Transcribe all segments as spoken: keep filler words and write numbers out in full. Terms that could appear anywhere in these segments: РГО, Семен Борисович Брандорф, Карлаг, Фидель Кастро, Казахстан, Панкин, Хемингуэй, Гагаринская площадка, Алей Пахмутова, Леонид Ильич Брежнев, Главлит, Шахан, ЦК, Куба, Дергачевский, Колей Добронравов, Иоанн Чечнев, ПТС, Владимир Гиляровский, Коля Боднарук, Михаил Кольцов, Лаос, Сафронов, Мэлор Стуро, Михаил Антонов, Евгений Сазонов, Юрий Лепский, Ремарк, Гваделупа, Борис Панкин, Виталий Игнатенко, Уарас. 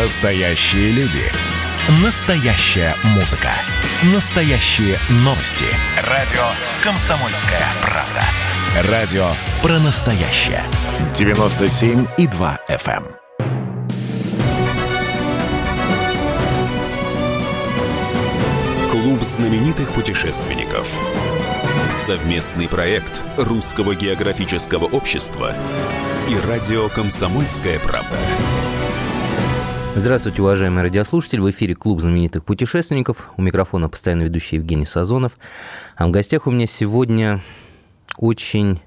Настоящие люди. Настоящая музыка. Настоящие новости. Радио «Комсомольская правда». Радио про настоящее. девяносто семь и два эф эм. Клуб знаменитых путешественников. Совместный проект Русского географического общества и радио «Комсомольская правда». Здравствуйте, уважаемые радиослушатели. В эфире Клуб знаменитых путешественников. У микрофона постоянно ведущий Евгений Сазонов. А в гостях у меня сегодня очень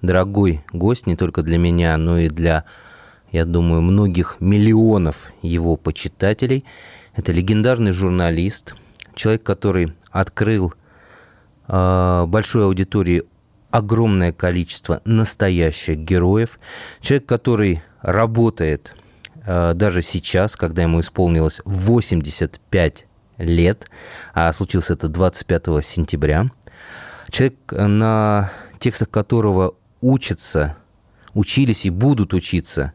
дорогой гость, не только для меня, но и для, я думаю, многих миллионов его почитателей. Это легендарный журналист, человек, который открыл э, большой аудитории огромное количество настоящих героев. Человек, который работает... Даже сейчас, когда ему исполнилось восемьдесят пять лет, а случилось это двадцать пятого сентября, человек, на текстах которого учатся, учились и будут учиться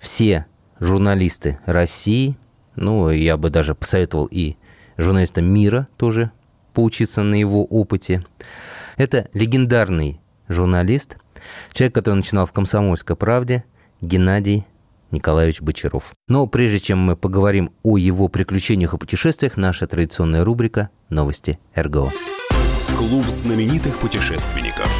все журналисты России, ну, я бы даже посоветовал и журналистам мира тоже поучиться на его опыте. Это легендарный журналист, человек, который начинал в «Комсомольской правде», Геннадий Николаевич Бочаров. Но прежде чем мы поговорим о его приключениях и путешествиях, наша традиционная рубрика «Новости РГО». Клуб знаменитых путешественников.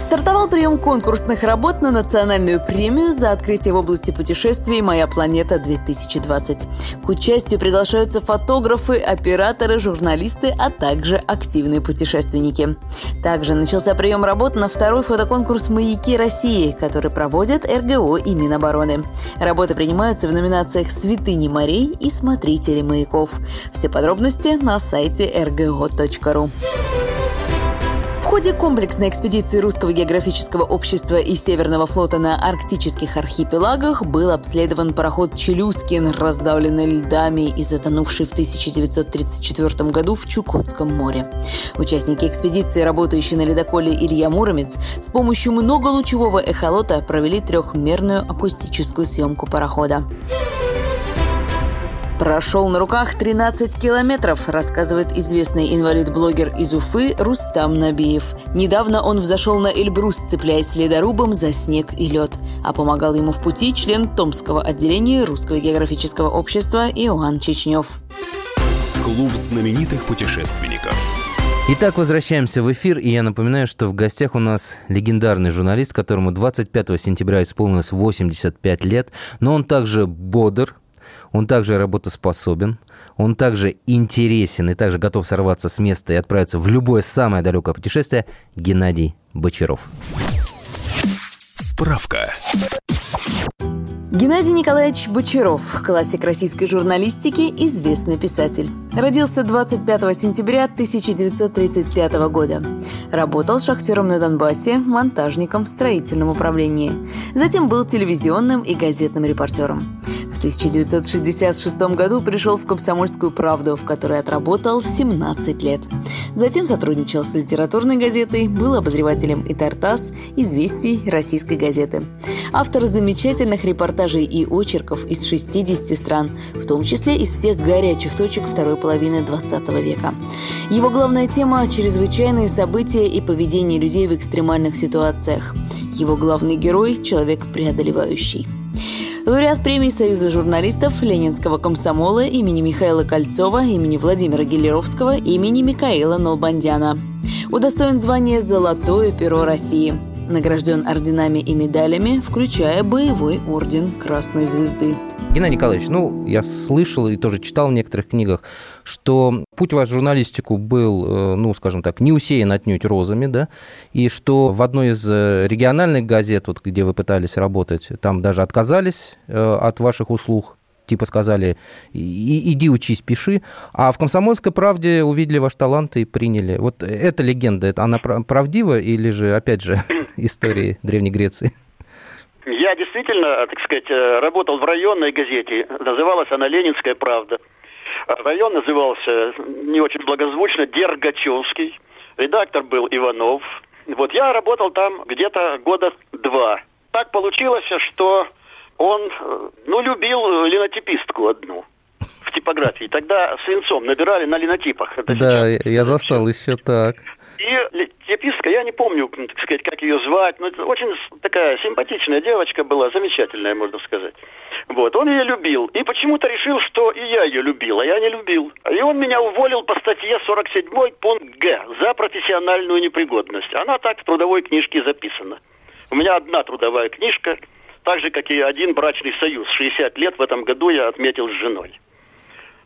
Стартовал прием конкурсных работ на национальную премию за открытие в области путешествий «Моя планета-две тысячи двадцать». К участию приглашаются фотографы, операторы, журналисты, а также активные путешественники. Также начался прием работ на второй фотоконкурс «Маяки России», который проводят эр гэ о и Минобороны. Работы принимаются в номинациях «Святыни морей» и «Смотрители маяков». Все подробности на сайте эр гэ о точка ру. В ходе комплексной экспедиции Русского географического общества и Северного флота на арктических архипелагах был обследован пароход «Челюскин», раздавленный льдами и затонувший в тысяча девятьсот тридцать четвёртом году в Чукотском море. Участники экспедиции, работающие на ледоколе Илья Муромец, с помощью многолучевого эхолота провели трехмерную акустическую съемку парохода. Прошел на руках тринадцать километров, рассказывает известный инвалид-блогер из Уфы Рустам Набиев. Недавно он взошел на Эльбрус, цепляясь ледорубом за снег и лед. А помогал ему в пути член Томского отделения Русского географического общества Иоанн Чечнев. Клуб знаменитых путешественников. Итак, возвращаемся в эфир, и я напоминаю, что в гостях у нас легендарный журналист, которому двадцать пятого сентября исполнилось восемьдесят пять лет, но он также бодр, он также работоспособен, он также интересен и также готов сорваться с места и отправиться в любое самое далекое путешествие. Геннадий Бочаров. Справка. Геннадий Николаевич Бочаров, классик российской журналистики, известный писатель. Родился двадцать пятого сентября тысяча девятьсот тридцать пятого года. Работал шахтером на Донбассе, монтажником в строительном управлении. Затем был телевизионным и газетным репортером. В тысяча девятьсот шестьдесят шестом году пришел в «Комсомольскую правду», в которой отработал семнадцать лет. Затем сотрудничал с литературной газетой, был обозревателем и «Тартас», «Известий», «Российской газеты». Автор замечательных репортажей и очерков из шестидесяти стран, в том числе из всех горячих точек второй половины двадцатого века. Его главная тема – чрезвычайные события и поведение людей в экстремальных ситуациях. Его главный герой – человек преодолевающий. Лауреат премии Союза журналистов, Ленинского комсомола, имени Михаила Кольцова, имени Владимира Гиляровского, имени Михаила Нолбандяна. Удостоен звания «Золотое перо России». Награжден орденами и медалями, включая боевой орден Красной Звезды. Геннадий Николаевич, ну, я слышал и тоже читал в некоторых книгах, что путь в вашу журналистику был, ну, скажем так, не усеян отнюдь розами, да, и что в одной из региональных газет, вот, где вы пытались работать, там даже отказались от ваших услуг, типа сказали, иди учись, пиши, а в «Комсомольской правде» увидели ваш талант и приняли. Вот эта легенда, она правдива или же, опять же, истории Древней Греции? Я действительно, так сказать, работал в районной газете, называлась она «Ленинская правда». Район назывался не очень благозвучно «Дергачевский», редактор был Иванов. Вот я работал там где-то года два. Так получилось, что он, ну, любил линотипистку одну в типографии. Тогда свинцом набирали на линотипах. Это да, сейчас. Я застал еще так. И типистка, я не помню, так сказать, как ее звать, но очень такая симпатичная девочка была, замечательная, можно сказать. Вот, он ее любил, и почему-то решил, что и я ее любил, а я не любил. И он меня уволил по статье сорок седьмой, пункт Г, за профессиональную непригодность. Она так в трудовой книжке записана. У меня одна трудовая книжка, так же, как и один брачный союз. шестьдесят лет в этом году я отметил с женой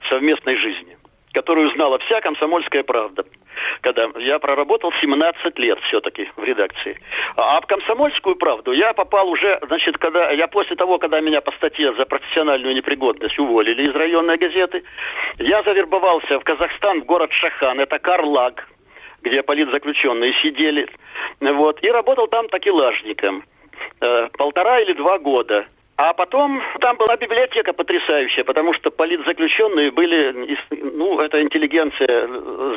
совместной жизни, которую знала вся «Комсомольская правда», когда я проработал семнадцать лет все-таки в редакции. А в «Комсомольскую правду» я попал уже, значит, когда я после того, когда меня по статье за профессиональную непригодность уволили из районной газеты, я завербовался в Казахстан, в город Шахан, это Карлаг, где политзаключенные сидели, вот, и работал там такелажником э, полтора или два года. А потом там была библиотека потрясающая, потому что политзаключенные были, ну, это интеллигенция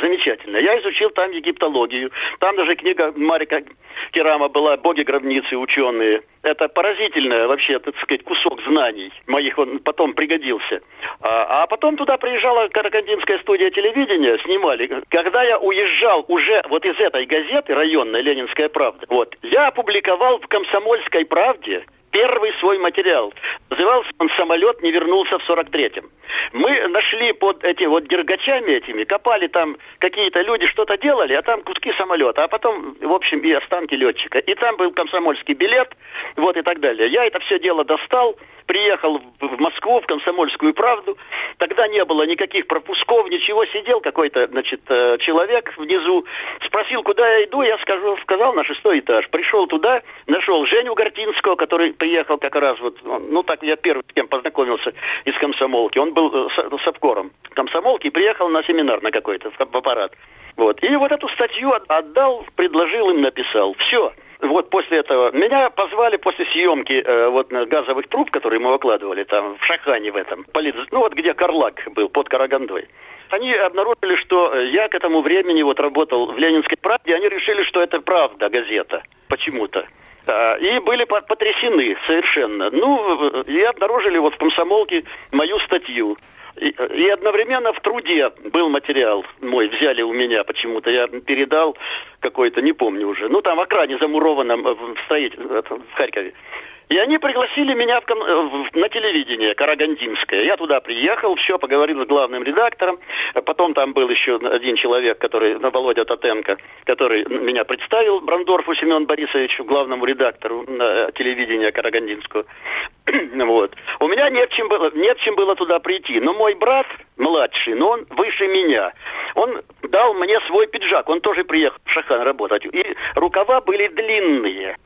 замечательная. Я изучил там египтологию. Там даже книга Марика Керама была «Боги гробницы, ученые». Это поразительный вообще, так сказать, кусок знаний моих, он потом пригодился. А, а потом туда приезжала Карагандинская студия телевидения, снимали. Когда я уезжал уже вот из этой газеты районной «Ленинская правда», вот, я опубликовал в «Комсомольской правде» первый свой материал. Назывался он «Самолет не вернулся в сорок третьем». Мы нашли под эти вот дергачами этими, копали там какие-то люди, что-то делали, а там куски самолета, а потом, в общем, и останки летчика. И там был комсомольский билет, вот и так далее. Я это все дело достал, приехал в Москву, в «Комсомольскую правду». Тогда не было никаких пропусков, ничего. Сидел какой-то, значит, человек внизу, спросил, куда я иду, я скажу, сказал на шестой этаж. Пришел туда, нашел Женю Гортинского, который приехал как раз, вот, ну так я первый с кем познакомился из комсомолки. Он был совкором комсомолки и приехал на семинар на какой-то, в аппарат. Вот. И вот эту статью отдал, предложил им, написал. Все. Вот после этого меня позвали после съемки э, вот, газовых труб, которые мы выкладывали там в Шахане в этом, полит, ну вот где Карлак был, под Карагандой. Они обнаружили, что я к этому времени вот работал в «Ленинской правде», они решили, что это правда газета почему-то. И были потрясены совершенно. Ну, и обнаружили вот в «Комсомолке» мою статью. И, и одновременно в «Труде» был материал мой, взяли у меня почему-то, я передал какой-то, не помню уже, ну там в окраине замурованном в, строитель, в Харькове. И они пригласили меня в, в, на телевидение карагандинское. Я туда приехал, все, поговорил с главным редактором. Потом там был еще один человек, который, Володя Татенко, который меня представил Брандорфу Семену Борисовичу, главному редактору телевидения карагандинского. Вот. У меня не в чем было, не в чем было туда прийти. Но мой брат младший, но он выше меня, он дал мне свой пиджак. Он тоже приехал в Шахан работать. И рукава были длинные.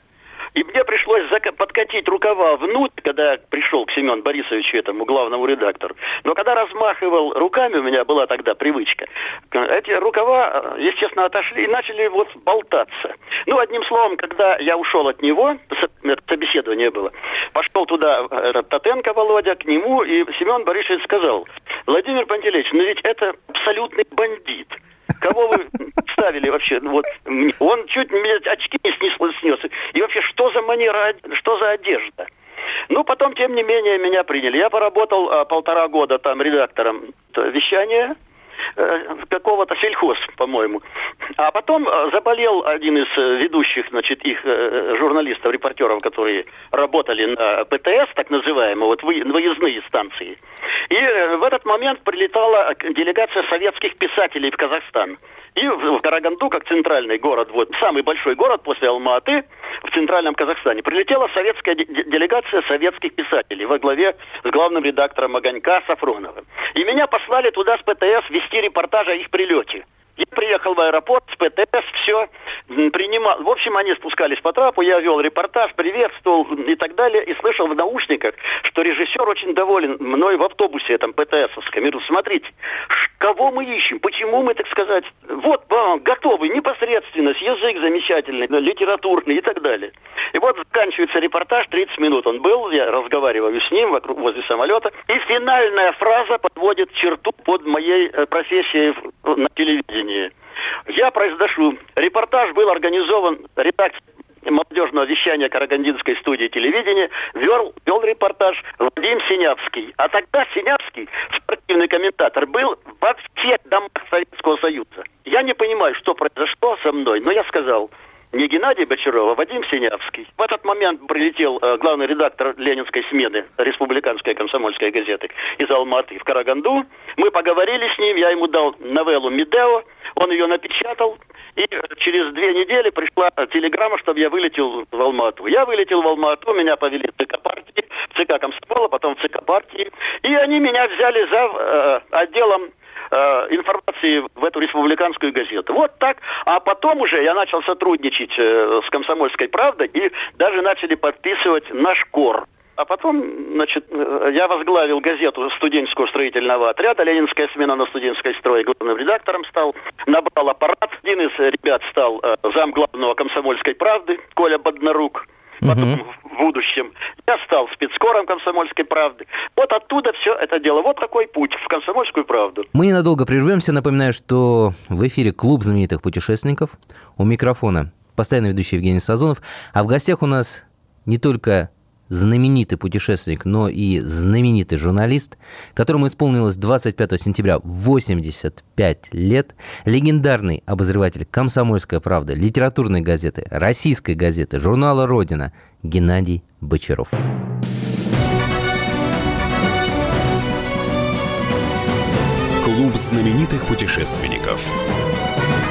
И мне пришлось подкатить рукава внутрь, когда я пришел к Семену Борисовичу, этому главному редактору. Но когда размахивал руками, у меня была тогда привычка, эти рукава, естественно, отошли и начали вот болтаться. Ну, одним словом, когда я ушел от него, собеседование было, пошел туда Татенко Володя, к нему, и Семен Борисович сказал: «Владимир Пантелеич, ну ведь это абсолютный бандит. Кого вы ставили вообще? Вот, он чуть мне очки не снес. И вообще, что за манера, что за одежда?» Ну, потом, тем не менее, меня приняли. Я поработал а, полтора года там редактором вещания э, какого-то сельхоз, по-моему. А потом а, заболел один из ведущих, значит, их э, журналистов, репортеров, которые работали на ПТС, так называемые, вот вы, выездные станции. И в этот момент прилетала делегация советских писателей в Казахстан. И в Караганду, как центральный город, вот самый большой город после Алматы в центральном Казахстане, прилетела советская де- делегация советских писателей во главе с главным редактором «Огонька» Сафроновым. И меня послали туда с ПТС вести репортаж о их прилете. Я приехал в аэропорт с ПТС, все, принимал. В общем, они спускались по трапу, я вел репортаж, приветствовал и так далее. И слышал в наушниках, что режиссер очень доволен мной в автобусе этом ПТСовском. Я говорю: смотрите, кого мы ищем, почему мы, так сказать, вот вам готовы, непосредственность, язык замечательный, литературный и так далее. И вот заканчивается репортаж, тридцать минут он был, я разговариваю с ним вокруг, возле самолета. И финальная фраза подводит черту под моей профессией на телевидении. Я произношу: репортаж был организован редакцией молодежного вещания Карагандинской студии телевидения вел, вел репортаж Владимир Синявский. А тогда Синявский, спортивный комментатор, был во всех домах Советского Союза. Я не понимаю, что произошло со мной, но я сказал: не Геннадий Бочаров, а Вадим Синявский. В этот момент прилетел э, главный редактор ленинской смены республиканской комсомольской газеты из Алматы в Караганду. Мы поговорили с ним, я ему дал новеллу «Медео», он ее напечатал. И через две недели пришла телеграмма, чтобы я вылетел в Алмату. Я вылетел в Алмату, меня повели в ЦК партии, в ЦК комсомола, потом в ЦК партии. И они меня взяли за э, отделом информации в эту республиканскую газету. Вот так. А потом уже я начал сотрудничать с «Комсомольской правдой» и даже начали подписывать наш кор. А потом, значит, я возглавил газету студенческого строительного отряда «Ленинская смена на студенческой строй», главным редактором стал, набрал аппарат. Один из ребят стал замглавного «Комсомольской правды» Коля Боднарук. Потом в будущем я стал спецкором «Комсомольской правды». Вот оттуда все это дело. Вот такой путь в «Комсомольскую правду». Мы ненадолго прервемся. Напоминаю, что в эфире «Клуб знаменитых путешественников». У микрофона постоянно ведущий Евгений Сазонов. А в гостях у нас не только знаменитый путешественник, но и знаменитый журналист, которому исполнилось двадцать пятого сентября восемьдесят пять лет, легендарный обозреватель «Комсомольская правда», литературной газеты, российской газеты, журнала «Родина» Геннадий Бочаров. Клуб знаменитых путешественников.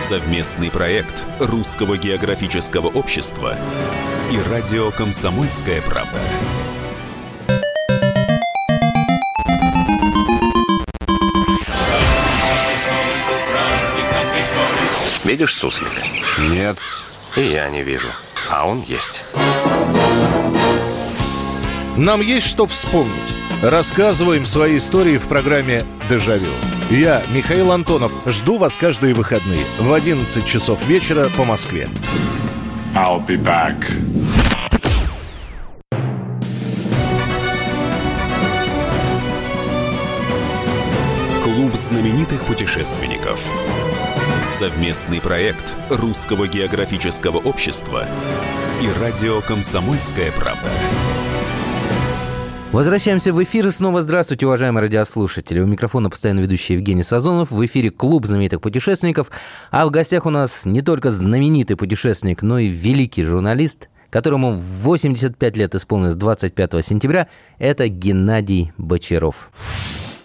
Совместный проект Русского географического общества и радио «Комсомольская правда». Видишь суслика? Нет. И я не вижу. А он есть. Нам есть что вспомнить. Рассказываем свои истории в программе «Дежавю». Я, Михаил Антонов, жду вас каждые выходные в одиннадцать часов вечера по Москве. I'll be back. Клуб знаменитых путешественников. Совместный проект Русского географического общества и радио «Комсомольская правда». Возвращаемся в эфир и снова здравствуйте, уважаемые радиослушатели. У микрофона постоянно ведущий Евгений Сазонов. В эфире «Клуб знаменитых путешественников». А в гостях у нас не только знаменитый путешественник, но и великий журналист, которому восемьдесят пять лет исполнилось двадцать пятого сентября. Это Геннадий Бочаров.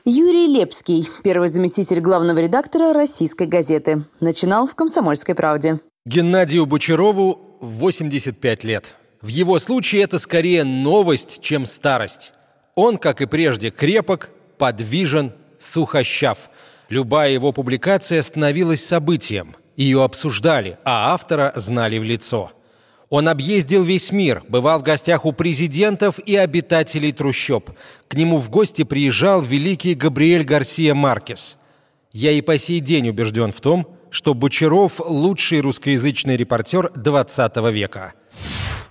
Юрий Лепский, первый заместитель главного редактора «Российской газеты». Начинал в «Комсомольской правде». Геннадию Бочарову восемьдесят пять лет. В его случае это скорее новость, чем старость. Он, как и прежде, крепок, подвижен, сухощав. Любая его публикация становилась событием. Ее обсуждали, а автора знали в лицо. Он объездил весь мир, бывал в гостях у президентов и обитателей трущоб. К нему в гости приезжал великий Габриэль Гарсия Маркес. Я и по сей день убежден в том, что Бочаров – лучший русскоязычный репортер двадцатого века.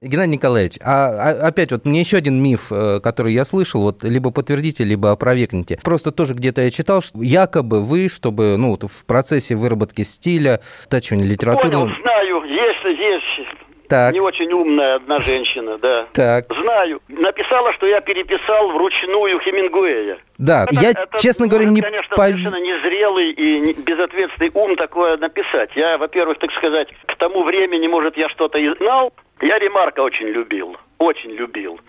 Геннадий Николаевич, а, а опять вот мне еще один миф, который я слышал, вот либо подтвердите, либо опровергните. Просто тоже где-то я читал, что якобы вы, чтобы ну вот, в процессе выработки стиля, тачивания литературы... Понял, знаю, есть, есть. Так. Не очень умная одна женщина, да. Так. Знаю. Написала, что я переписал вручную Хемингуэя. Да, это, я, это, честно говоря, может, не... конечно, по... совершенно незрелый и не, безответственный ум такое написать. Я, во-первых, так сказать, к тому времени, может, я что-то и знал. Я Ремарка очень любил, очень любил.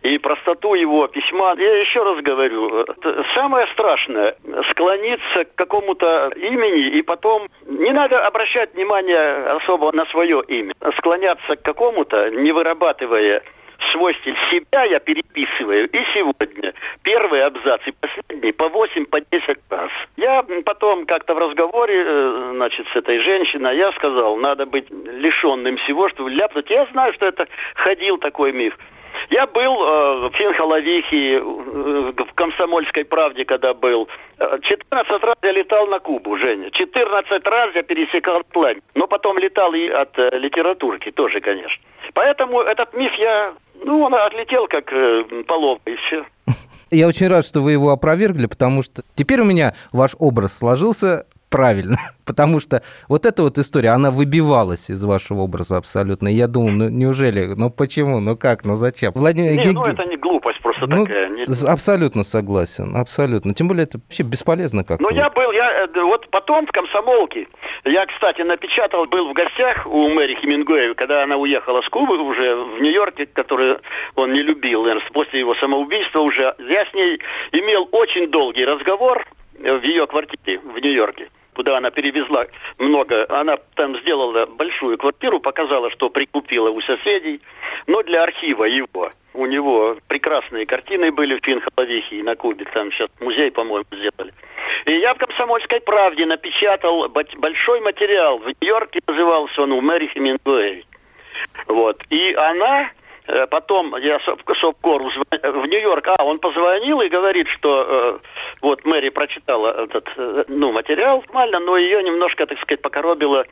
И простоту его письма. Я еще раз говорю, самое страшное – склониться к какому-то имени, и потом не надо обращать внимание особо на свое имя. Склоняться к какому-то, не вырабатывая свой стиль. Себя я переписываю и сегодня. Первый абзац и последний по восемь, по десять раз. Я потом как-то в разговоре, значит, с этой женщиной, я сказал, надо быть лишенным всего, чтобы ляпнуть. Я знаю, что это ходил такой миф. Я был э, в Финхоловихе, э, в «Комсомольской правде», когда был. четырнадцать раз я летал на Кубу, Женя. четырнадцать раз я пересекал Атлантику. Но потом летал и от э, литературки тоже, конечно. Поэтому этот миф я... Ну, он отлетел как э, полова, и все. Я очень рад, что вы его опровергли, потому что теперь у меня ваш образ сложился... правильно, потому что вот эта вот история, она выбивалась из вашего образа абсолютно. И я думал, ну неужели, ну почему, ну как, ну зачем? Владимир... Не, ну это не глупость просто ну, такая. Нет. Абсолютно согласен, абсолютно. Тем более это вообще бесполезно как-то. Ну я был, я вот потом в «Комсомолке», я, кстати, напечатал, был в гостях у Мэри Хемингуэй, когда она уехала с Кубы уже в Нью-Йорке, который он не любил, наверное, после его самоубийства уже. Я с ней имел очень долгий разговор в ее квартире в Нью-Йорке, куда она перевезла много. Она там сделала большую квартиру, показала, что прикупила у соседей, но для архива его. У него прекрасные картины были в Финхоловихе и на Кубе, там сейчас музей, по-моему, сделали. И я в «Комсомольской правде» напечатал большой материал, в Нью-Йорке назывался он, у Мэри Хемингуэй. Вот. И она... Потом я Собкору в Нью-Йорк, а он позвонил и говорит, что э, вот Мэри прочитала этот э, ну, материал нормально, но ее немножко, так сказать, покоробило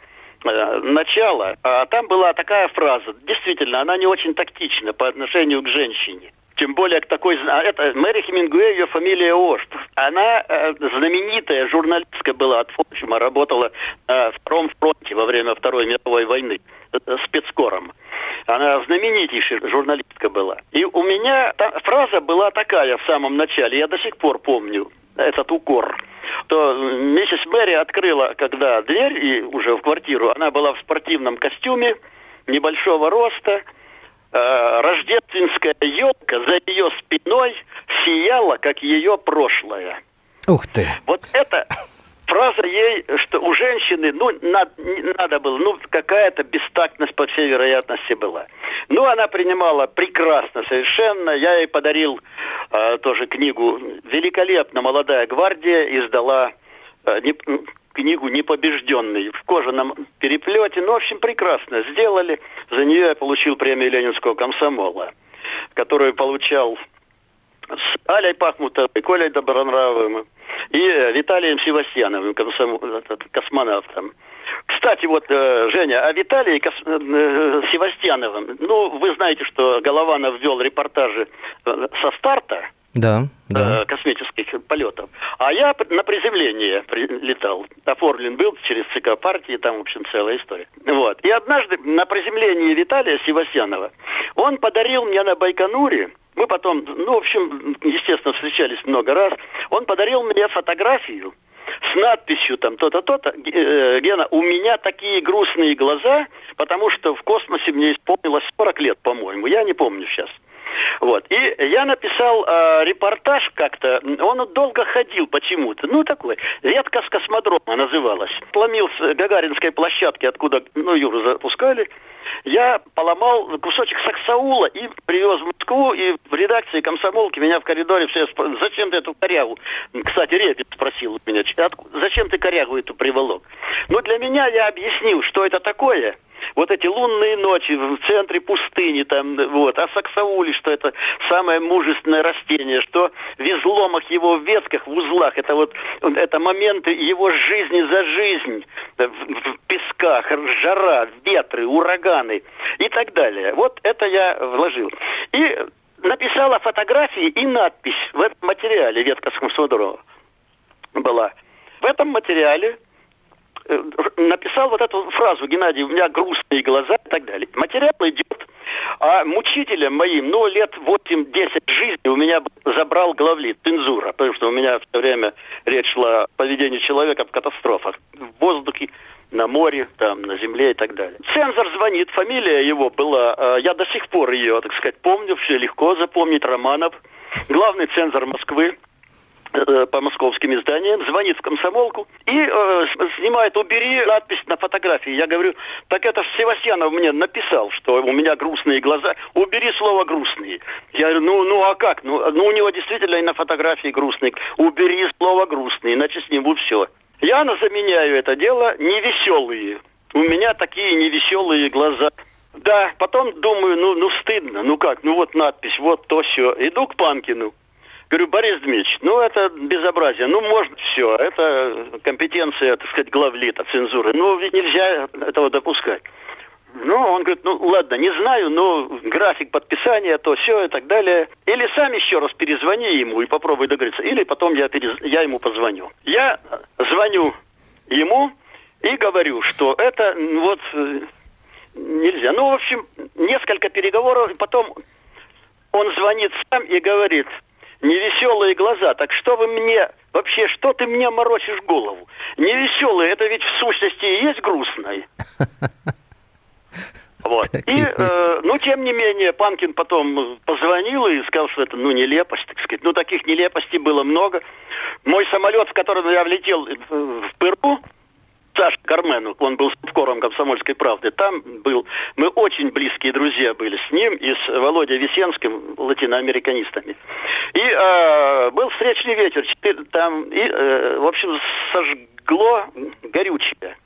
э, начало. А там была такая фраза, действительно, она не очень тактична по отношению к женщине. Тем более к такой... Это Мэри Хемингуэй, ее фамилия Ош. Она э, знаменитая журналистка была, от Форчима, работала на Втором фронте во время Второй мировой войны э, спецкором. Она знаменитейшая журналистка была. И у меня та фраза была такая в самом начале, я до сих пор помню этот укор. То миссис Мэри открыла, когда дверь, и уже в квартиру, она была в спортивном костюме, небольшого роста. Рождественская елка за ее спиной сияла, как ее прошлое. Ух ты! Вот эта фраза ей, что у женщины, ну, надо, надо было, ну, какая-то бестактность, по всей вероятности, была. Ну, она принимала прекрасно совершенно. Я ей подарил э, тоже книгу «Великолепно. Молодая гвардия» издала... Э, не, книгу «Непобежденный» в кожаном переплете. Ну, в общем, прекрасно сделали. За нее я получил премию Ленинского комсомола, которую получал с Алей Пахмутовой, Колей Добронравовым и Виталием Севастьяновым, комсомол... космонавтом. Кстати, вот, Женя, о Виталии Кос... Севастьяновым. Ну, вы знаете, что Голованов вел репортажи со старта. Да, да. Космических полетов. А я на приземление летал. Оформлен был через ЦК партии, там, в общем, целая история. Вот. И однажды на приземлении Виталия Севастьянова он подарил мне на Байконуре, мы потом, ну, в общем, естественно, встречались много раз, он подарил мне фотографию с надписью там то-то, то-то. Гена, у меня такие грустные глаза, потому что в космосе мне исполнилось сорок лет, по-моему, я не помню сейчас. Вот. И я написал э, репортаж как-то, он долго ходил почему-то, ну такой, «Ветка с космодрома» называлась. Сломил с гагаринской площадки, откуда ну, Юру запускали, я поломал кусочек Саксаула и привез в Москву, и в редакции «Комсомолки» меня в коридоре все спрашивали, зачем ты эту корягу, кстати, Репин спросил у меня, зачем ты корягу эту приволок? Но для меня я объяснил, что это такое. Вот эти лунные ночи в центре пустыни, там, вот, а саксаули, что это самое мужественное растение, что в изломах его ветках, в узлах, это вот, это моменты его жизни за жизнь, в, в песках, жара, ветры, ураганы и так далее. Вот это я вложил. И написала фотографии и надпись в этом материале, «Ветка с космодрома» была. В этом материале написал вот эту фразу, Геннадий, у меня грустные глаза и так далее. Материал идет, а мучителем моим, ну, лет восемь-десять жизни у меня забрал главлит, цензура, потому что у меня все время речь шла о поведении человека в катастрофах, в воздухе, на море, там, на земле и так далее. Цензор звонит, фамилия его была, я до сих пор ее, так сказать, помню, все легко запомнить, Романов, главный цензор Москвы, по московским изданиям, звонит в «Комсомолку» и э, снимает «Убери» надпись на фотографии. Я говорю, так это ж Севастьянов мне написал, что у меня грустные глаза. Убери слово «грустные». Я говорю, ну, ну а как? Ну, ну у него действительно и на фотографии грустные. Убери слово «грустные», иначе снимут все. Я заменяю это дело «невеселые». У меня такие невеселые глаза. Да, потом думаю, ну, ну стыдно, ну как, ну вот надпись, вот то все. Иду к Панкину. Говорю, Борис Дмитриевич, ну это безобразие, ну можно все, это компетенция, так сказать, главлита, цензуры, ну ведь нельзя этого допускать. Ну, он говорит, ну ладно, не знаю, но график подписания, то все и так далее. Или сам еще раз перезвони ему и попробуй договориться, или потом я, перез... я ему позвоню. Я звоню ему и говорю, что это вот нельзя. Ну, в общем, несколько переговоров, и потом он звонит сам и говорит: невеселые глаза, так что вы мне, вообще, что ты мне морочишь голову? Невеселые, это ведь в сущности и есть грустные. Вот. И, э, ну, тем не менее, Панкин потом позвонил и сказал, что это, ну, нелепость, так сказать. Ну, таких нелепостей было много. Мой самолет, в котором я влетел в Перу, Саша Кармену, он был редкором «Комсомольской правды», там был, мы очень близкие друзья были с ним и с Володей Весенским, латиноамериканистами. И э, был встречный ветер, там, и, э, в общем, сожгло горючее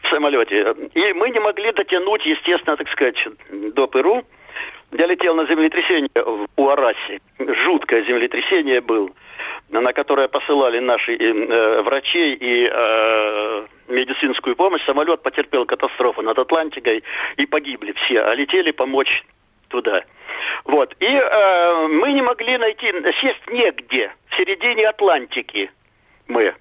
в самолете. И мы не могли дотянуть, естественно, так сказать, до Перу. Я летел на землетрясение в Уарасе. Жуткое землетрясение было, на которое посылали наши э, врачей и э, медицинскую помощь. Самолет потерпел катастрофу над Атлантикой, и погибли все, а летели помочь туда. Вот. И э, мы не могли найти, сесть негде, в середине Атлантики мы.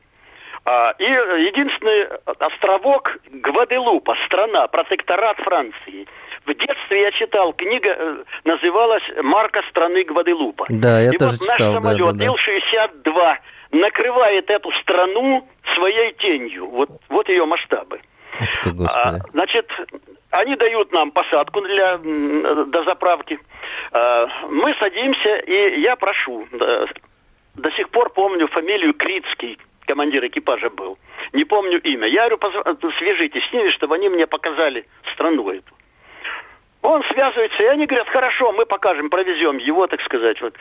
А, и единственный островок Гваделупа, страна, протекторат Франции. В детстве я читал, книга называлась «Марка страны Гваделупа». Да, я и тоже вот наш читал, самолет да, да, Ил шестьдесят два накрывает эту страну своей тенью. Вот, вот ее масштабы. Ты, а, значит, они дают нам посадку для дозаправки. А, мы садимся, и я прошу, до, до сих пор помню фамилию Крицкий, командир экипажа был. Не помню имя. Я говорю, позв... свяжитесь с ними, чтобы они мне показали страну эту. Он связывается, и они говорят: хорошо, мы покажем, провезем его, так сказать. Вот.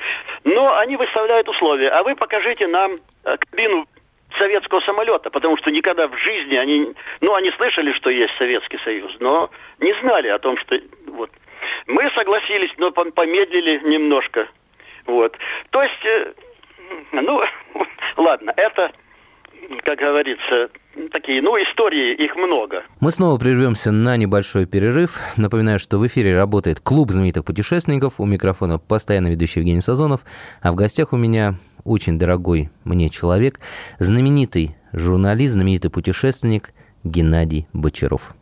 Но они выставляют условия: а вы покажите нам кабину советского самолета, потому что никогда в жизни они... Ну, они слышали, что есть Советский Союз, но не знали о том, что... Вот. Мы согласились, но помедлили немножко. Вот. То есть, ну, ладно, это... Как говорится, такие, ну, истории, их много. Мы снова прервемся на небольшой перерыв. Напоминаю, что в эфире работает клуб знаменитых путешественников. У микрофона постоянно ведущий Евгений Сазонов. А в гостях у меня очень дорогой мне человек, знаменитый журналист, знаменитый путешественник Геннадий Бочаров.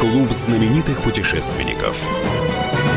Клуб знаменитых путешественников.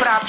Про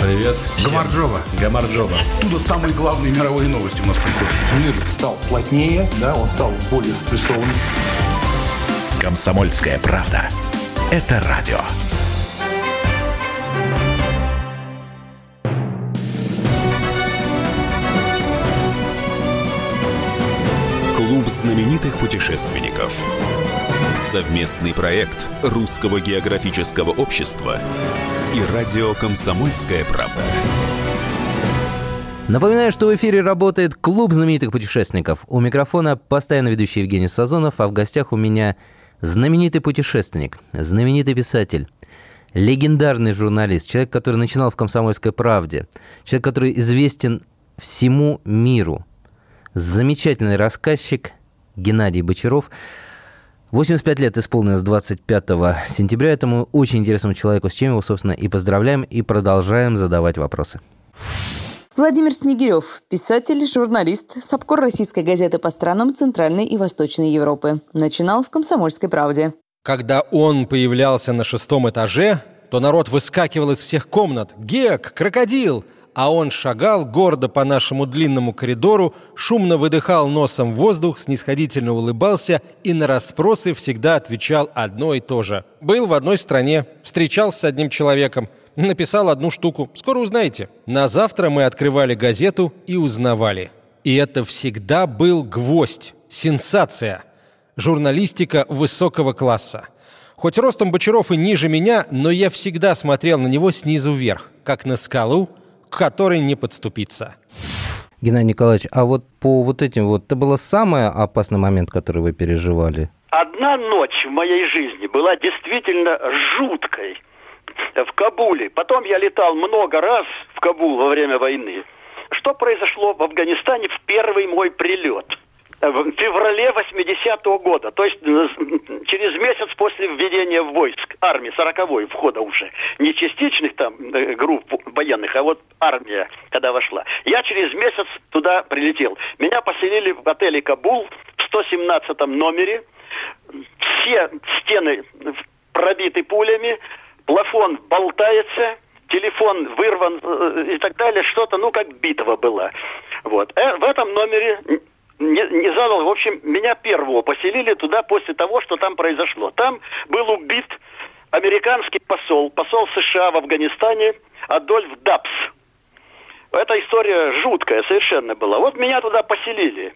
Привет. Гамарджоба. Гамарджоба. Оттуда самые главные мировые новости у нас приходят. Мир стал плотнее, да, он стал более спрессованным. «Комсомольская правда» – это радио. Клуб знаменитых путешественников. Совместный проект Русского географического общества и радио «Комсомольская правда». Напоминаю, что в эфире работает клуб знаменитых путешественников. У микрофона постоянно ведущий Евгений Сазонов, а в гостях у меня... знаменитый путешественник, знаменитый писатель, легендарный журналист, человек, который начинал в «Комсомольской правде», человек, который известен всему миру, замечательный рассказчик Геннадий Бочаров. восемьдесят пять лет исполнилось двадцать пятого сентября этому очень интересному человеку, с чем его, собственно, и поздравляем, и продолжаем задавать вопросы. Владимир Снегирев, писатель, журналист, собкор российской газеты по странам Центральной и Восточной Европы. Начинал в «Комсомольской правде». Когда он появлялся на шестом этаже, то народ выскакивал из всех комнат. «Гек! Крокодил!» А он шагал гордо по нашему длинному коридору, шумно выдыхал носом воздух, снисходительно улыбался и на расспросы всегда отвечал одно и то же. «Был в одной стране, встречался с одним человеком. Написал одну штуку. Скоро узнаете». На завтра мы открывали газету и узнавали. И это всегда был гвоздь, сенсация. Журналистика высокого класса. Хоть ростом Бочаров и ниже меня, но я всегда смотрел на него снизу вверх, как на скалу, к которой не подступиться. Геннадий Николаевич, а вот по вот этим вот, это был самый опасный момент, который вы переживали? Одна ночь в моей жизни была действительно жуткой в Кабуле. Потом я летал много раз в Кабул во время войны. Что произошло в Афганистане в первый мой прилет? В феврале восьмидесятого года, то есть через месяц после введения в войск армии, сороковой входа уже, не частичных там групп военных, а вот армия, когда вошла. Я через месяц туда прилетел. Меня поселили в отеле «Кабул» в сто семнадцатом номере. Все стены пробиты пулями, плафон болтается, телефон вырван и так далее. Что-то, ну, как битва была. Вот. В этом номере... Не, не задал, в общем, меня первого поселили туда после того, что там произошло. Там был убит американский посол, посол США в Афганистане Адольф Дабс. Эта история жуткая совершенно была. Вот меня туда поселили.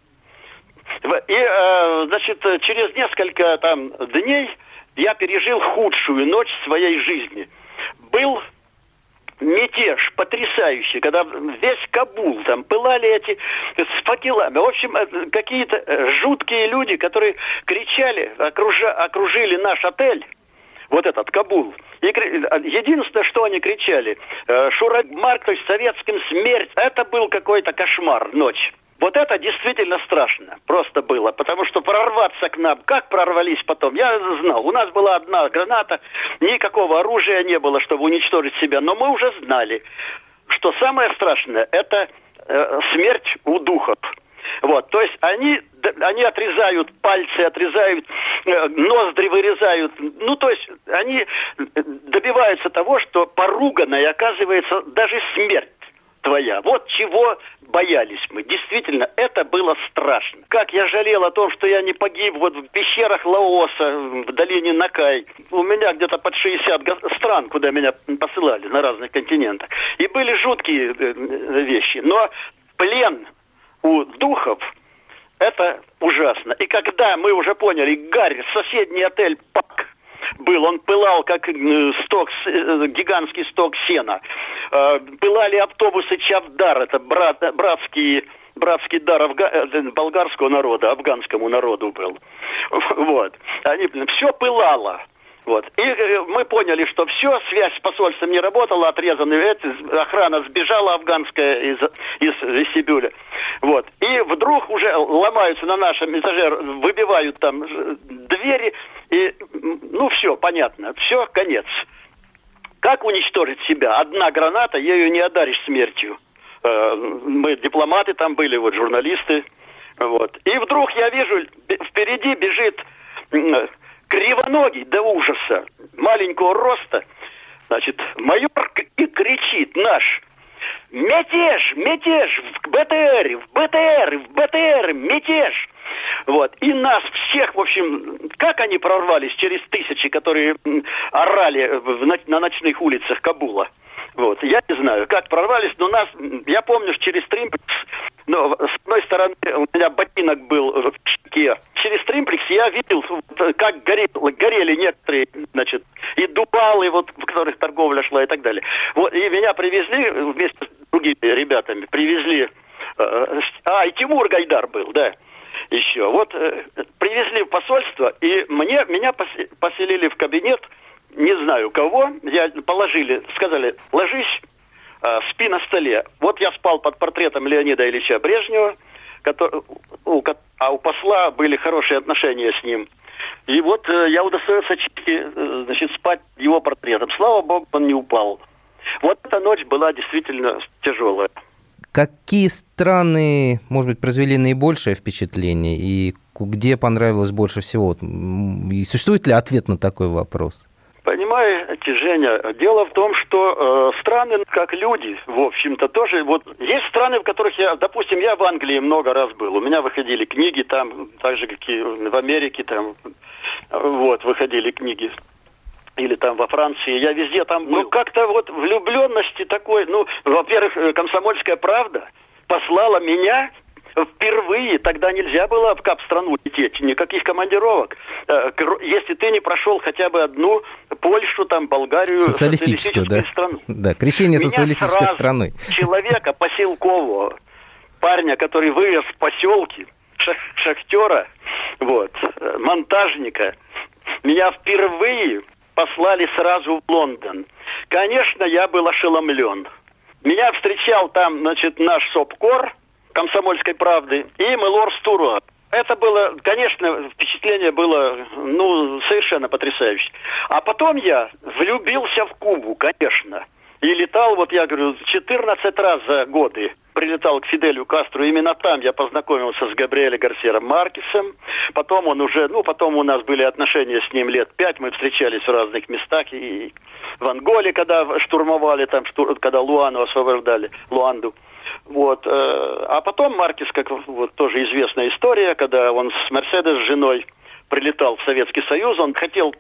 И, значит, через несколько там дней я пережил худшую ночь своей жизни. Был... мятеж потрясающий, когда весь Кабул, там пылали эти с факелами. В общем, какие-то жуткие люди, которые кричали, окружа, окружили наш отель, вот этот Кабул. И единственное, что они кричали, Шурак-Марк, то есть советским смерть. Это был какой-то кошмар ночь. Вот это действительно страшно просто было, потому что прорваться к нам, как прорвались потом, я знал. У нас была одна граната, никакого оружия не было, чтобы уничтожить себя, но мы уже знали, что самое страшное – это э, смерть у духов. Вот, то есть они, они отрезают пальцы, отрезают э, ноздри, вырезают. Ну, то есть они добиваются того, что поруганной оказывается даже смерть твоя. Вот чего боялись мы. Действительно, это было страшно. Как я жалел о том, что я не погиб вот в пещерах Лаоса, в долине Накай. У меня где-то под шестьдесят стран, куда меня посылали на разных континентах. И были жуткие вещи. Но плен у духов – это ужасно. И когда мы уже поняли, Гарри, соседний отель «Пак» был, он пылал, как сток, гигантский сток сена. Пылали автобусы Чавдар, это брат, братский, братский дар афга, болгарского народа, афганскому народу был. Вот. Они, все пылало. Вот. И мы поняли, что все, связь с посольством не работала, отрезаны, охрана сбежала афганская из, из вестибюля. Вот. И вдруг уже ломаются на нашем этаже, выбивают там двери, и, ну, все, понятно, все, конец. Как уничтожить себя? Одна граната, ею не одаришь смертью. Мы дипломаты там были, вот журналисты. Вот. И вдруг я вижу, впереди бежит... кривоногий до ужаса, маленького роста, значит, майор и кричит наш: мятеж, мятеж, в БТР, в БТР, в БТР, мятеж. Вот. И нас всех, в общем, как они прорвались через тысячи, которые орали на ночных улицах Кабула. Вот. Я не знаю, как прорвались, но нас, я помню, что через тримплекс, но с одной стороны у меня ботинок был в пиджаке, через тримплекс я видел, как горели, горели некоторые, значит, и дубалы, вот, в которых торговля шла и так далее. Вот, и меня привезли вместе с другими ребятами, привезли, а, и Тимур Гайдар был, да, еще. Вот, привезли в посольство, и мне, меня поселили в кабинет, не знаю кого, я положили, сказали, ложись, э, спи на столе. Вот я спал под портретом Леонида Ильича Брежнева, который, у, а у посла были хорошие отношения с ним. И вот э, я удостоился чести, э, значит, спать его портретом. Слава богу, он не упал. Вот эта ночь была действительно тяжелая. Какие страны, может быть, произвели наибольшее впечатление? И где понравилось больше всего? И существует ли ответ на такой вопрос? Понимаете, Женя, дело в том, что э, страны, как люди, в общем-то, тоже... Вот есть страны, в которых я... Допустим, я в Англии много раз был. У меня выходили книги там, так же, как и в Америке там. Вот, выходили книги. Или там во Франции. Я везде там был. Ну, как-то вот влюбленности такой... Ну, во-первых, «Комсомольская правда» послала меня... впервые, тогда нельзя было в Кап-страну лететь, никаких командировок. Если ты не прошел хотя бы одну Польшу, там, Болгарию, социалистическую, социалистическую да. страну. Да, крещение меня социалистической страны. Человека поселкового, парня, который вырос в поселке, шахтера, вот, монтажника, меня впервые послали сразу в Лондон. Конечно, я был ошеломлен. Меня встречал там, значит, наш СОПКОР «Комсомольской правды» и мэлор Стуро. Это было, конечно, впечатление было, ну, совершенно потрясающе. А потом я влюбился в Кубу, конечно. И летал, вот я говорю, четырнадцать раз за годы прилетал к Фиделю Кастро. Именно там я познакомился с Габриэлем Гарсией Маркесом. Потом он уже, ну, потом у нас были отношения с ним лет пять. Мы встречались в разных местах. И в Анголе, когда штурмовали, там, штур, когда Луанду освобождали, Луанду. Вот. А потом Маркес, как вот тоже известная история, когда он с Мерседес с женой прилетал в Советский Союз, он хотел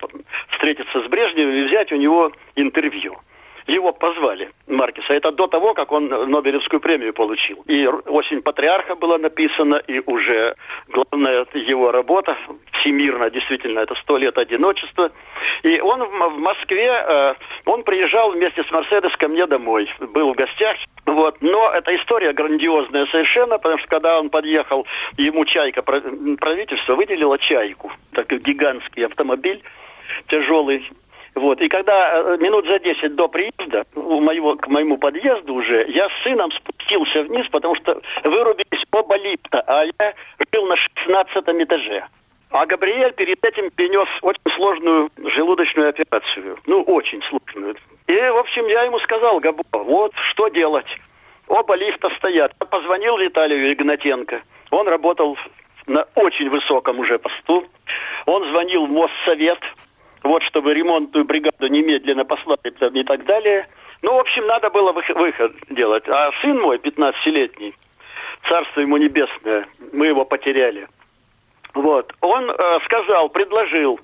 встретиться с Брежневым и взять у него интервью. Его позвали, Маркеса. Это до того, как он Нобелевскую премию получил. И «Осень патриарха» была написана, и уже главная его работа, всемирно, действительно, это «Сто лет одиночества». И он в Москве, он приезжал вместе с Мерседес ко мне домой. Был в гостях. Вот. Но эта история грандиозная совершенно, потому что когда он подъехал, ему «Чайка», правительство выделило «Чайку». Такой гигантский автомобиль, тяжелый. Вот. И когда минут за десять до приезда у моего, к моему подъезду уже, я с сыном спустился вниз, потому что вырубились оба лифта, а я жил на шестнадцатом этаже. А Габриэль перед этим перенес очень сложную желудочную операцию. Ну, очень сложную. И, в общем, я ему сказал: Габо, вот что делать. Оба лифта стоят. Я позвонил Виталию Игнатенко. Он работал на очень высоком уже посту. Он звонил в Моссовет. Вот, чтобы ремонтную бригаду немедленно послали и так далее. Ну, в общем, надо было выход делать. А сын мой, пятнадцатилетний, царство ему небесное, мы его потеряли. Вот. Он э, сказал, предложил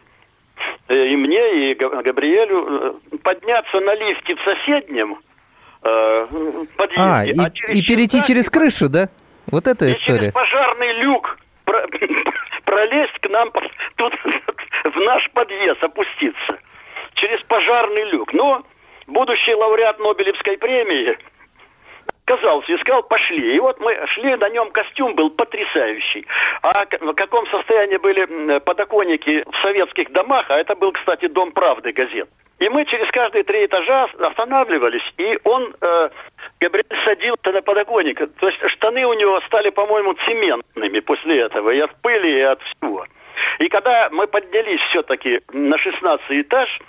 э, и мне, и Габриэлю э, подняться на лифте в соседнем э, подъезде. А, и, а через и перейти чердак, через крышу, да? Вот эта и история. Через пожарный люк про- пролезть к нам тут... в наш подъезд опуститься через пожарный люк. Но будущий лауреат Нобелевской премии отказался и сказал: пошли. И вот мы шли, на нем костюм был потрясающий. А в каком состоянии были подоконники в советских домах, а это был, кстати, Дом правды газет. И мы через каждые три этажа останавливались, и он, э, Габриэль, садился на подоконник. То есть штаны у него стали, по-моему, цементными после этого, и от пыли, и от всего. И когда мы поднялись все-таки на шестнадцатый этаж,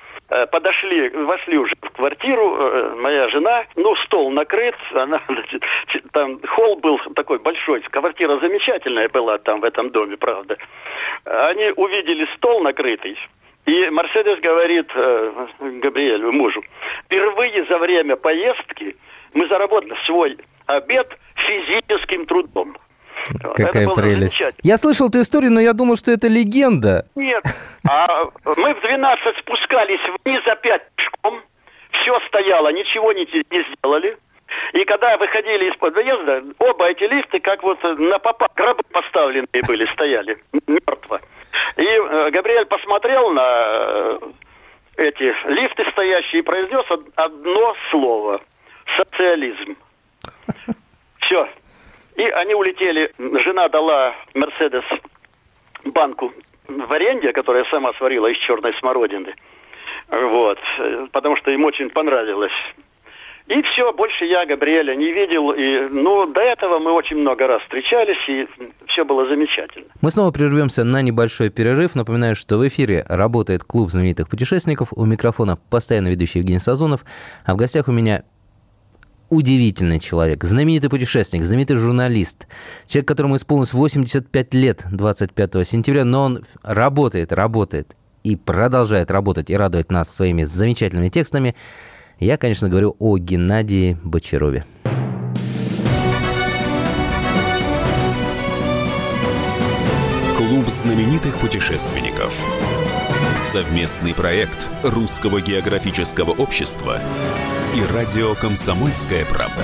подошли, вошли уже в квартиру, моя жена, ну, стол накрыт, она, значит, там холл был такой большой, квартира замечательная была там в этом доме, правда. Они увидели стол накрытый, и Мерседес говорит Габриэлю, мужу: впервые за время поездки мы заработали свой обед физическим трудом. Какая прелесть. Я слышал эту историю, но я думал, что это легенда. Нет. А мы в двенадцать спускались вниз опять пешком. Все стояло, ничего не, не сделали. И когда выходили из подъезда, оба эти лифты, как вот на попа, гробы поставленные были, стояли мертво. И э, Габриэль посмотрел на э, эти лифты стоящие и произнес одно слово: социализм. Все. И они улетели. Жена дала Мерседес банку варенья, которую сама сварила из черной смородины. Вот. Потому что им очень понравилось. И все, больше я Габриэля не видел. И, ну, до этого мы очень много раз встречались, и все было замечательно. Мы снова прервемся на небольшой перерыв. Напоминаю, что в эфире работает клуб знаменитых путешественников. У микрофона постоянно ведущий Евгений Сазонов. А в гостях у меня... удивительный человек, знаменитый путешественник, знаменитый журналист, человек, которому исполнилось восемьдесят пять лет двадцать пятого сентября, но он работает, работает и продолжает работать и радовать нас своими замечательными текстами. Я, конечно, говорю о Геннадии Бочарове. Клуб знаменитых путешественников. Совместный проект Русского географического общества и радио «Комсомольская правда».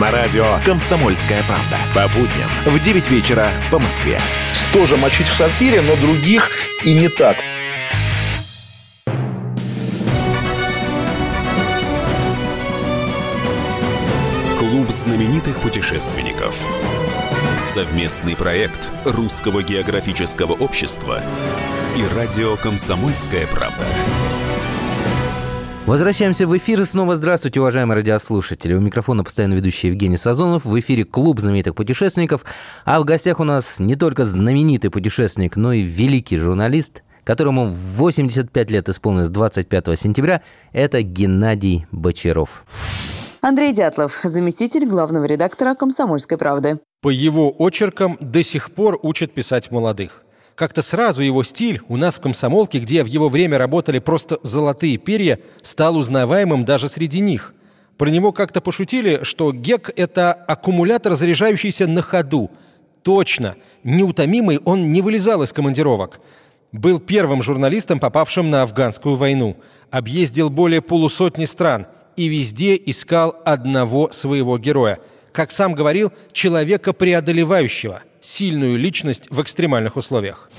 На радио «Комсомольская правда». По будням в девять вечера по Москве. Тоже мочить в сортире, но других и не так. Клуб знаменитых путешественников. Совместный проект Русского географического общества и радио «Комсомольская правда». Возвращаемся в эфир и снова здравствуйте, уважаемые радиослушатели. У микрофона постоянно ведущий Евгений Сазонов. В эфире клуб знаменитых путешественников. А в гостях у нас не только знаменитый путешественник, но и великий журналист, которому восемьдесят пять лет исполнилось двадцать пятого сентября. Это Геннадий Бочаров. Андрей Дятлов, заместитель главного редактора «Комсомольской правды». По его очеркам до сих пор учат писать молодых. Как-то сразу его стиль у нас в «Комсомолке», где в его время работали просто золотые перья, стал узнаваемым даже среди них. Про него как-то пошутили, что гек – это аккумулятор, заряжающийся на ходу. Точно, неутомимый он не вылезал из командировок. Был первым журналистом, попавшим на афганскую войну. Объездил более полусотни стран и везде искал одного своего героя. Как сам говорил, человека преодолевающего сильную личность в экстремальных условиях.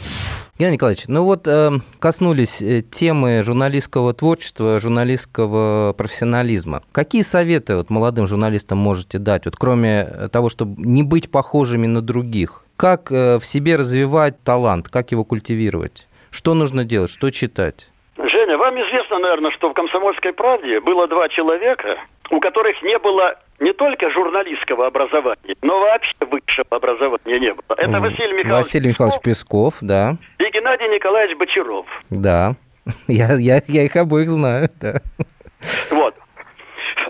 Геннадий Николаевич, ну вот э, коснулись темы журналистского творчества, журналистского профессионализма. Какие советы вот, молодым журналистам можете дать, вот, кроме того, чтобы не быть похожими на других? Как э, в себе развивать талант, как его культивировать? Что нужно делать, что читать? Женя, вам известно, наверное, что в «Комсомольской правде» было два человека, у которых не было... не только журналистского образования, но вообще высшего образования не было. Это Василий Михайлович, Василий Михайлович Песков, Песков, да. И Геннадий Николаевич Бочаров. Да, я, я, я их обоих знаю, да. Вот.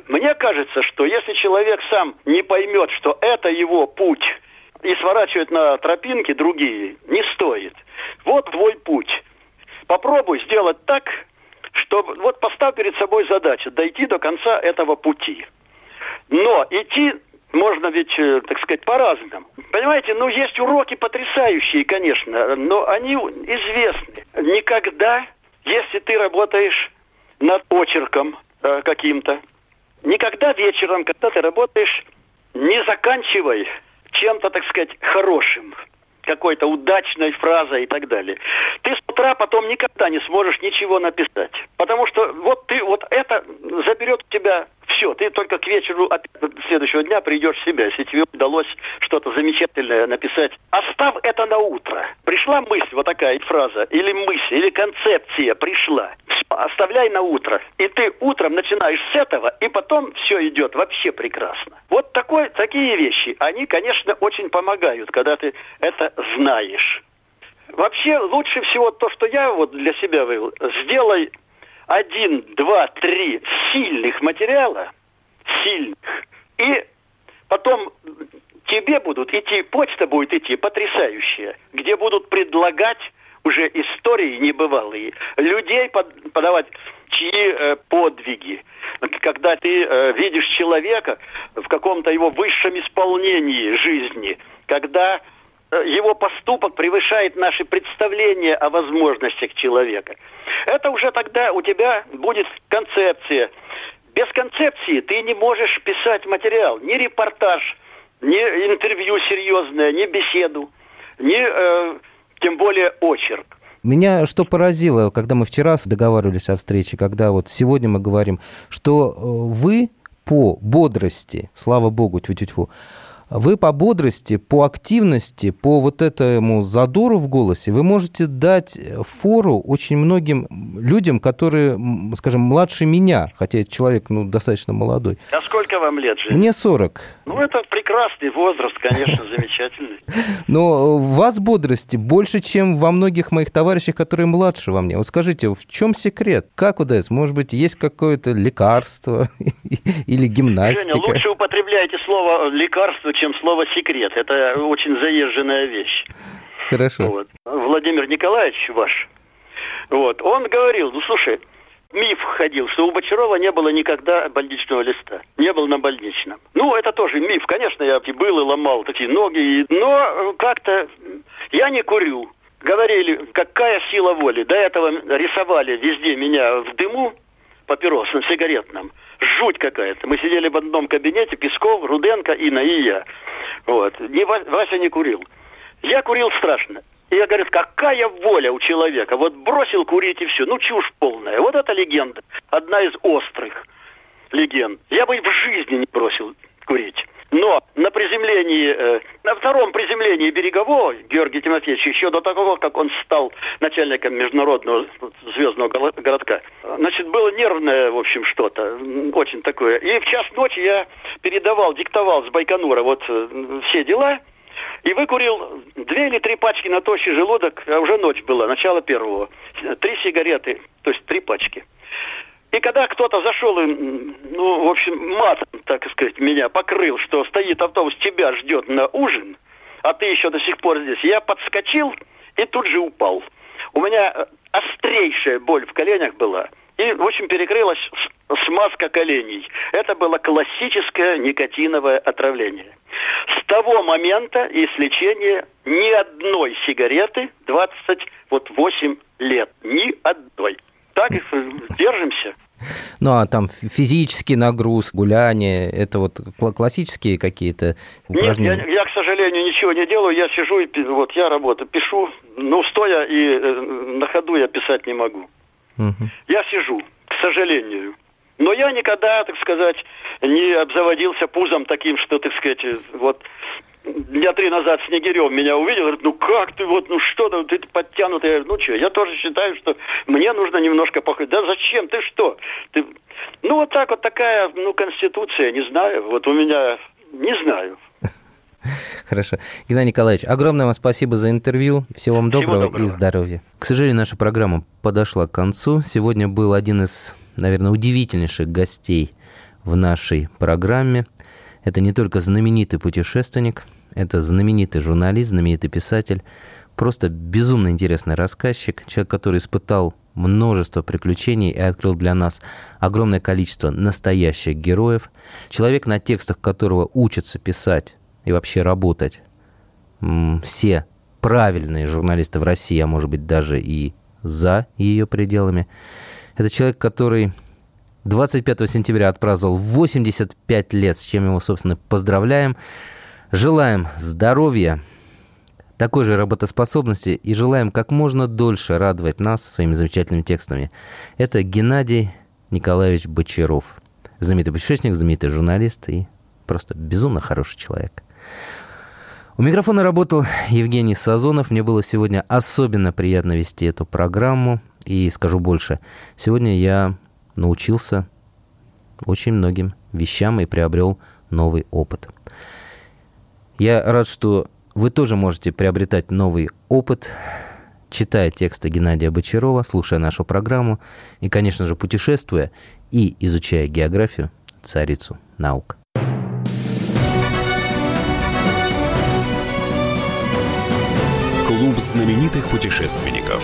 Мне кажется, что если человек сам не поймет, что это его путь, и сворачивает на тропинки другие, не стоит. Вот твой путь. Попробуй сделать так, чтобы... Вот поставь перед собой задачу дойти до конца этого пути. Но идти можно ведь, так сказать, по-разному. Понимаете, ну есть уроки потрясающие, конечно, но они известны. Никогда, если ты работаешь над почерком э, каким-то, никогда вечером, когда ты работаешь, не заканчивай чем-то, так сказать, хорошим, какой-то удачной фразой и так далее. Ты с утра потом никогда не сможешь ничего написать. Потому что вот ты, вот это заберет у тебя все. Ты только к вечеру от следующего дня придешь в себя, если тебе удалось что-то замечательное написать. Оставь это на утро. Пришла мысль, вот такая фраза, или мысль, или концепция пришла. Все, оставляй на утро. И ты утром начинаешь с этого, и потом все идет вообще прекрасно. Вот такой, такие вещи, они, конечно, очень помогают, когда ты это знаешь. Вообще, лучше всего то, что я вот для себя вывел, сделай один, два, три сильных материала, сильных, и потом тебе будут идти, почта будет идти потрясающая, где будут предлагать уже истории небывалые, людей подавать, чьи э, подвиги. Когда ты э, видишь человека в каком-то его высшем исполнении жизни, когда... его поступок превышает наши представления о возможностях человека. Это уже тогда у тебя будет концепция. Без концепции ты не можешь писать материал. Ни репортаж, ни интервью серьезное, ни беседу, ни э, тем более очерк. Меня что поразило, когда мы вчера договаривались о встрече, когда вот сегодня мы говорим, что вы по бодрости, слава богу, тьфу-тьфу-тьфу, вы по бодрости, по активности, по вот этому задору в голосе вы можете дать фору очень многим людям, которые, скажем, младше меня, хотя этот человек, ну, достаточно молодой. А сколько вам лет, Женя? Мне сорок. Ну, это прекрасный возраст, конечно, замечательный. Но у вас бодрости больше, чем во многих моих товарищах, которые младше во мне. Вот скажите, в чем секрет? Как удается? Может быть, есть какое-то лекарство или гимнастика? Женя, лучше употребляйте слово «лекарство», чем слово «секрет». Это очень заезженная вещь. Хорошо. Вот. Владимир Николаевич ваш, вот, он говорил, ну, слушай, миф ходил, что у Бочарова не было никогда больничного листа. Не был на больничном. Ну, это тоже миф. Конечно, я и был, и ломал такие ноги. Но как-то я не курю. Говорили, какая сила воли. До этого рисовали везде меня в дыму папиросном, сигаретном. Жуть какая-то. Мы сидели в одном кабинете, Песков, Руденко, Инна и я. Вот. Не, Вася не курил. Я курил страшно. И я говорю, какая воля у человека. Вот бросил курить и все. Ну, чушь полная. Вот это легенда. Одна из острых легенд. Я бы в жизни не бросил курить. Но на приземлении, э, на втором приземлении Берегового Георгия Тимофеевича, еще до того, как он стал начальником международного звездного городка, значит, было нервное, в общем, что-то, очень такое. И в час ночи я передавал, диктовал с Байконура вот э, все дела, и выкурил две или три пачки на тощий желудок, а уже ночь была, начало первого. Три сигареты, то есть три пачки. И когда кто-то зашел и, ну, в общем, матом, так сказать, меня покрыл, что стоит автобус, тебя ждет на ужин, а ты еще до сих пор здесь, я подскочил и тут же упал. У меня острейшая боль в коленях была. И, в общем, перекрылась смазка коленей. Это было классическое никотиновое отравление. С того момента извлечение ни одной сигареты двадцать восемь лет. Ни одной. Так и держимся. Ну, а там физический нагруз, гуляние, это вот классические какие-то упражнения? Нет, я, я, к сожалению, ничего не делаю. Я сижу, и вот я работаю, пишу. Ну, стоя и э, на ходу я писать не могу. Угу. Я сижу, к сожалению. Но я никогда, так сказать, не обзаводился пузом таким, что, так сказать, вот... Дня три назад Снегирев меня увидел, говорит, ну как ты, вот, ну что, ну, ты подтянутый. Я говорю, ну что, я тоже считаю, что мне нужно немножко похудеть. Да зачем, ты что? Ты... Ну вот так вот такая, ну, конституция, не знаю, вот у меня, не знаю. Хорошо. Геннадий Николаевич, огромное вам спасибо за интервью. Всего вам доброго, Всего доброго и здоровья. К сожалению, наша программа подошла к концу. Сегодня был один из, наверное, удивительнейших гостей в нашей программе. Это не только знаменитый путешественник, это знаменитый журналист, знаменитый писатель, просто безумно интересный рассказчик, человек, который испытал множество приключений и открыл для нас огромное количество настоящих героев, человек, на текстах которого учатся писать и вообще работать все правильные журналисты в России, а может быть даже и за ее пределами. Это человек, который... двадцать пятого сентября отпраздновал восемьдесят пять лет, с чем его, собственно, поздравляем. Желаем здоровья, такой же работоспособности и желаем как можно дольше радовать нас своими замечательными текстами. Это Геннадий Николаевич Бочаров. Знаменитый путешественник, знаменитый журналист и просто безумно хороший человек. У микрофона работал Евгений Сазонов. Мне было сегодня особенно приятно вести эту программу. И скажу больше. Сегодня я... научился очень многим вещам и приобрел новый опыт. Я рад, что вы тоже можете приобретать новый опыт, читая тексты Геннадия Бочарова, слушая нашу программу и, конечно же, путешествуя и изучая географию, царицу наук. Клуб знаменитых путешественников.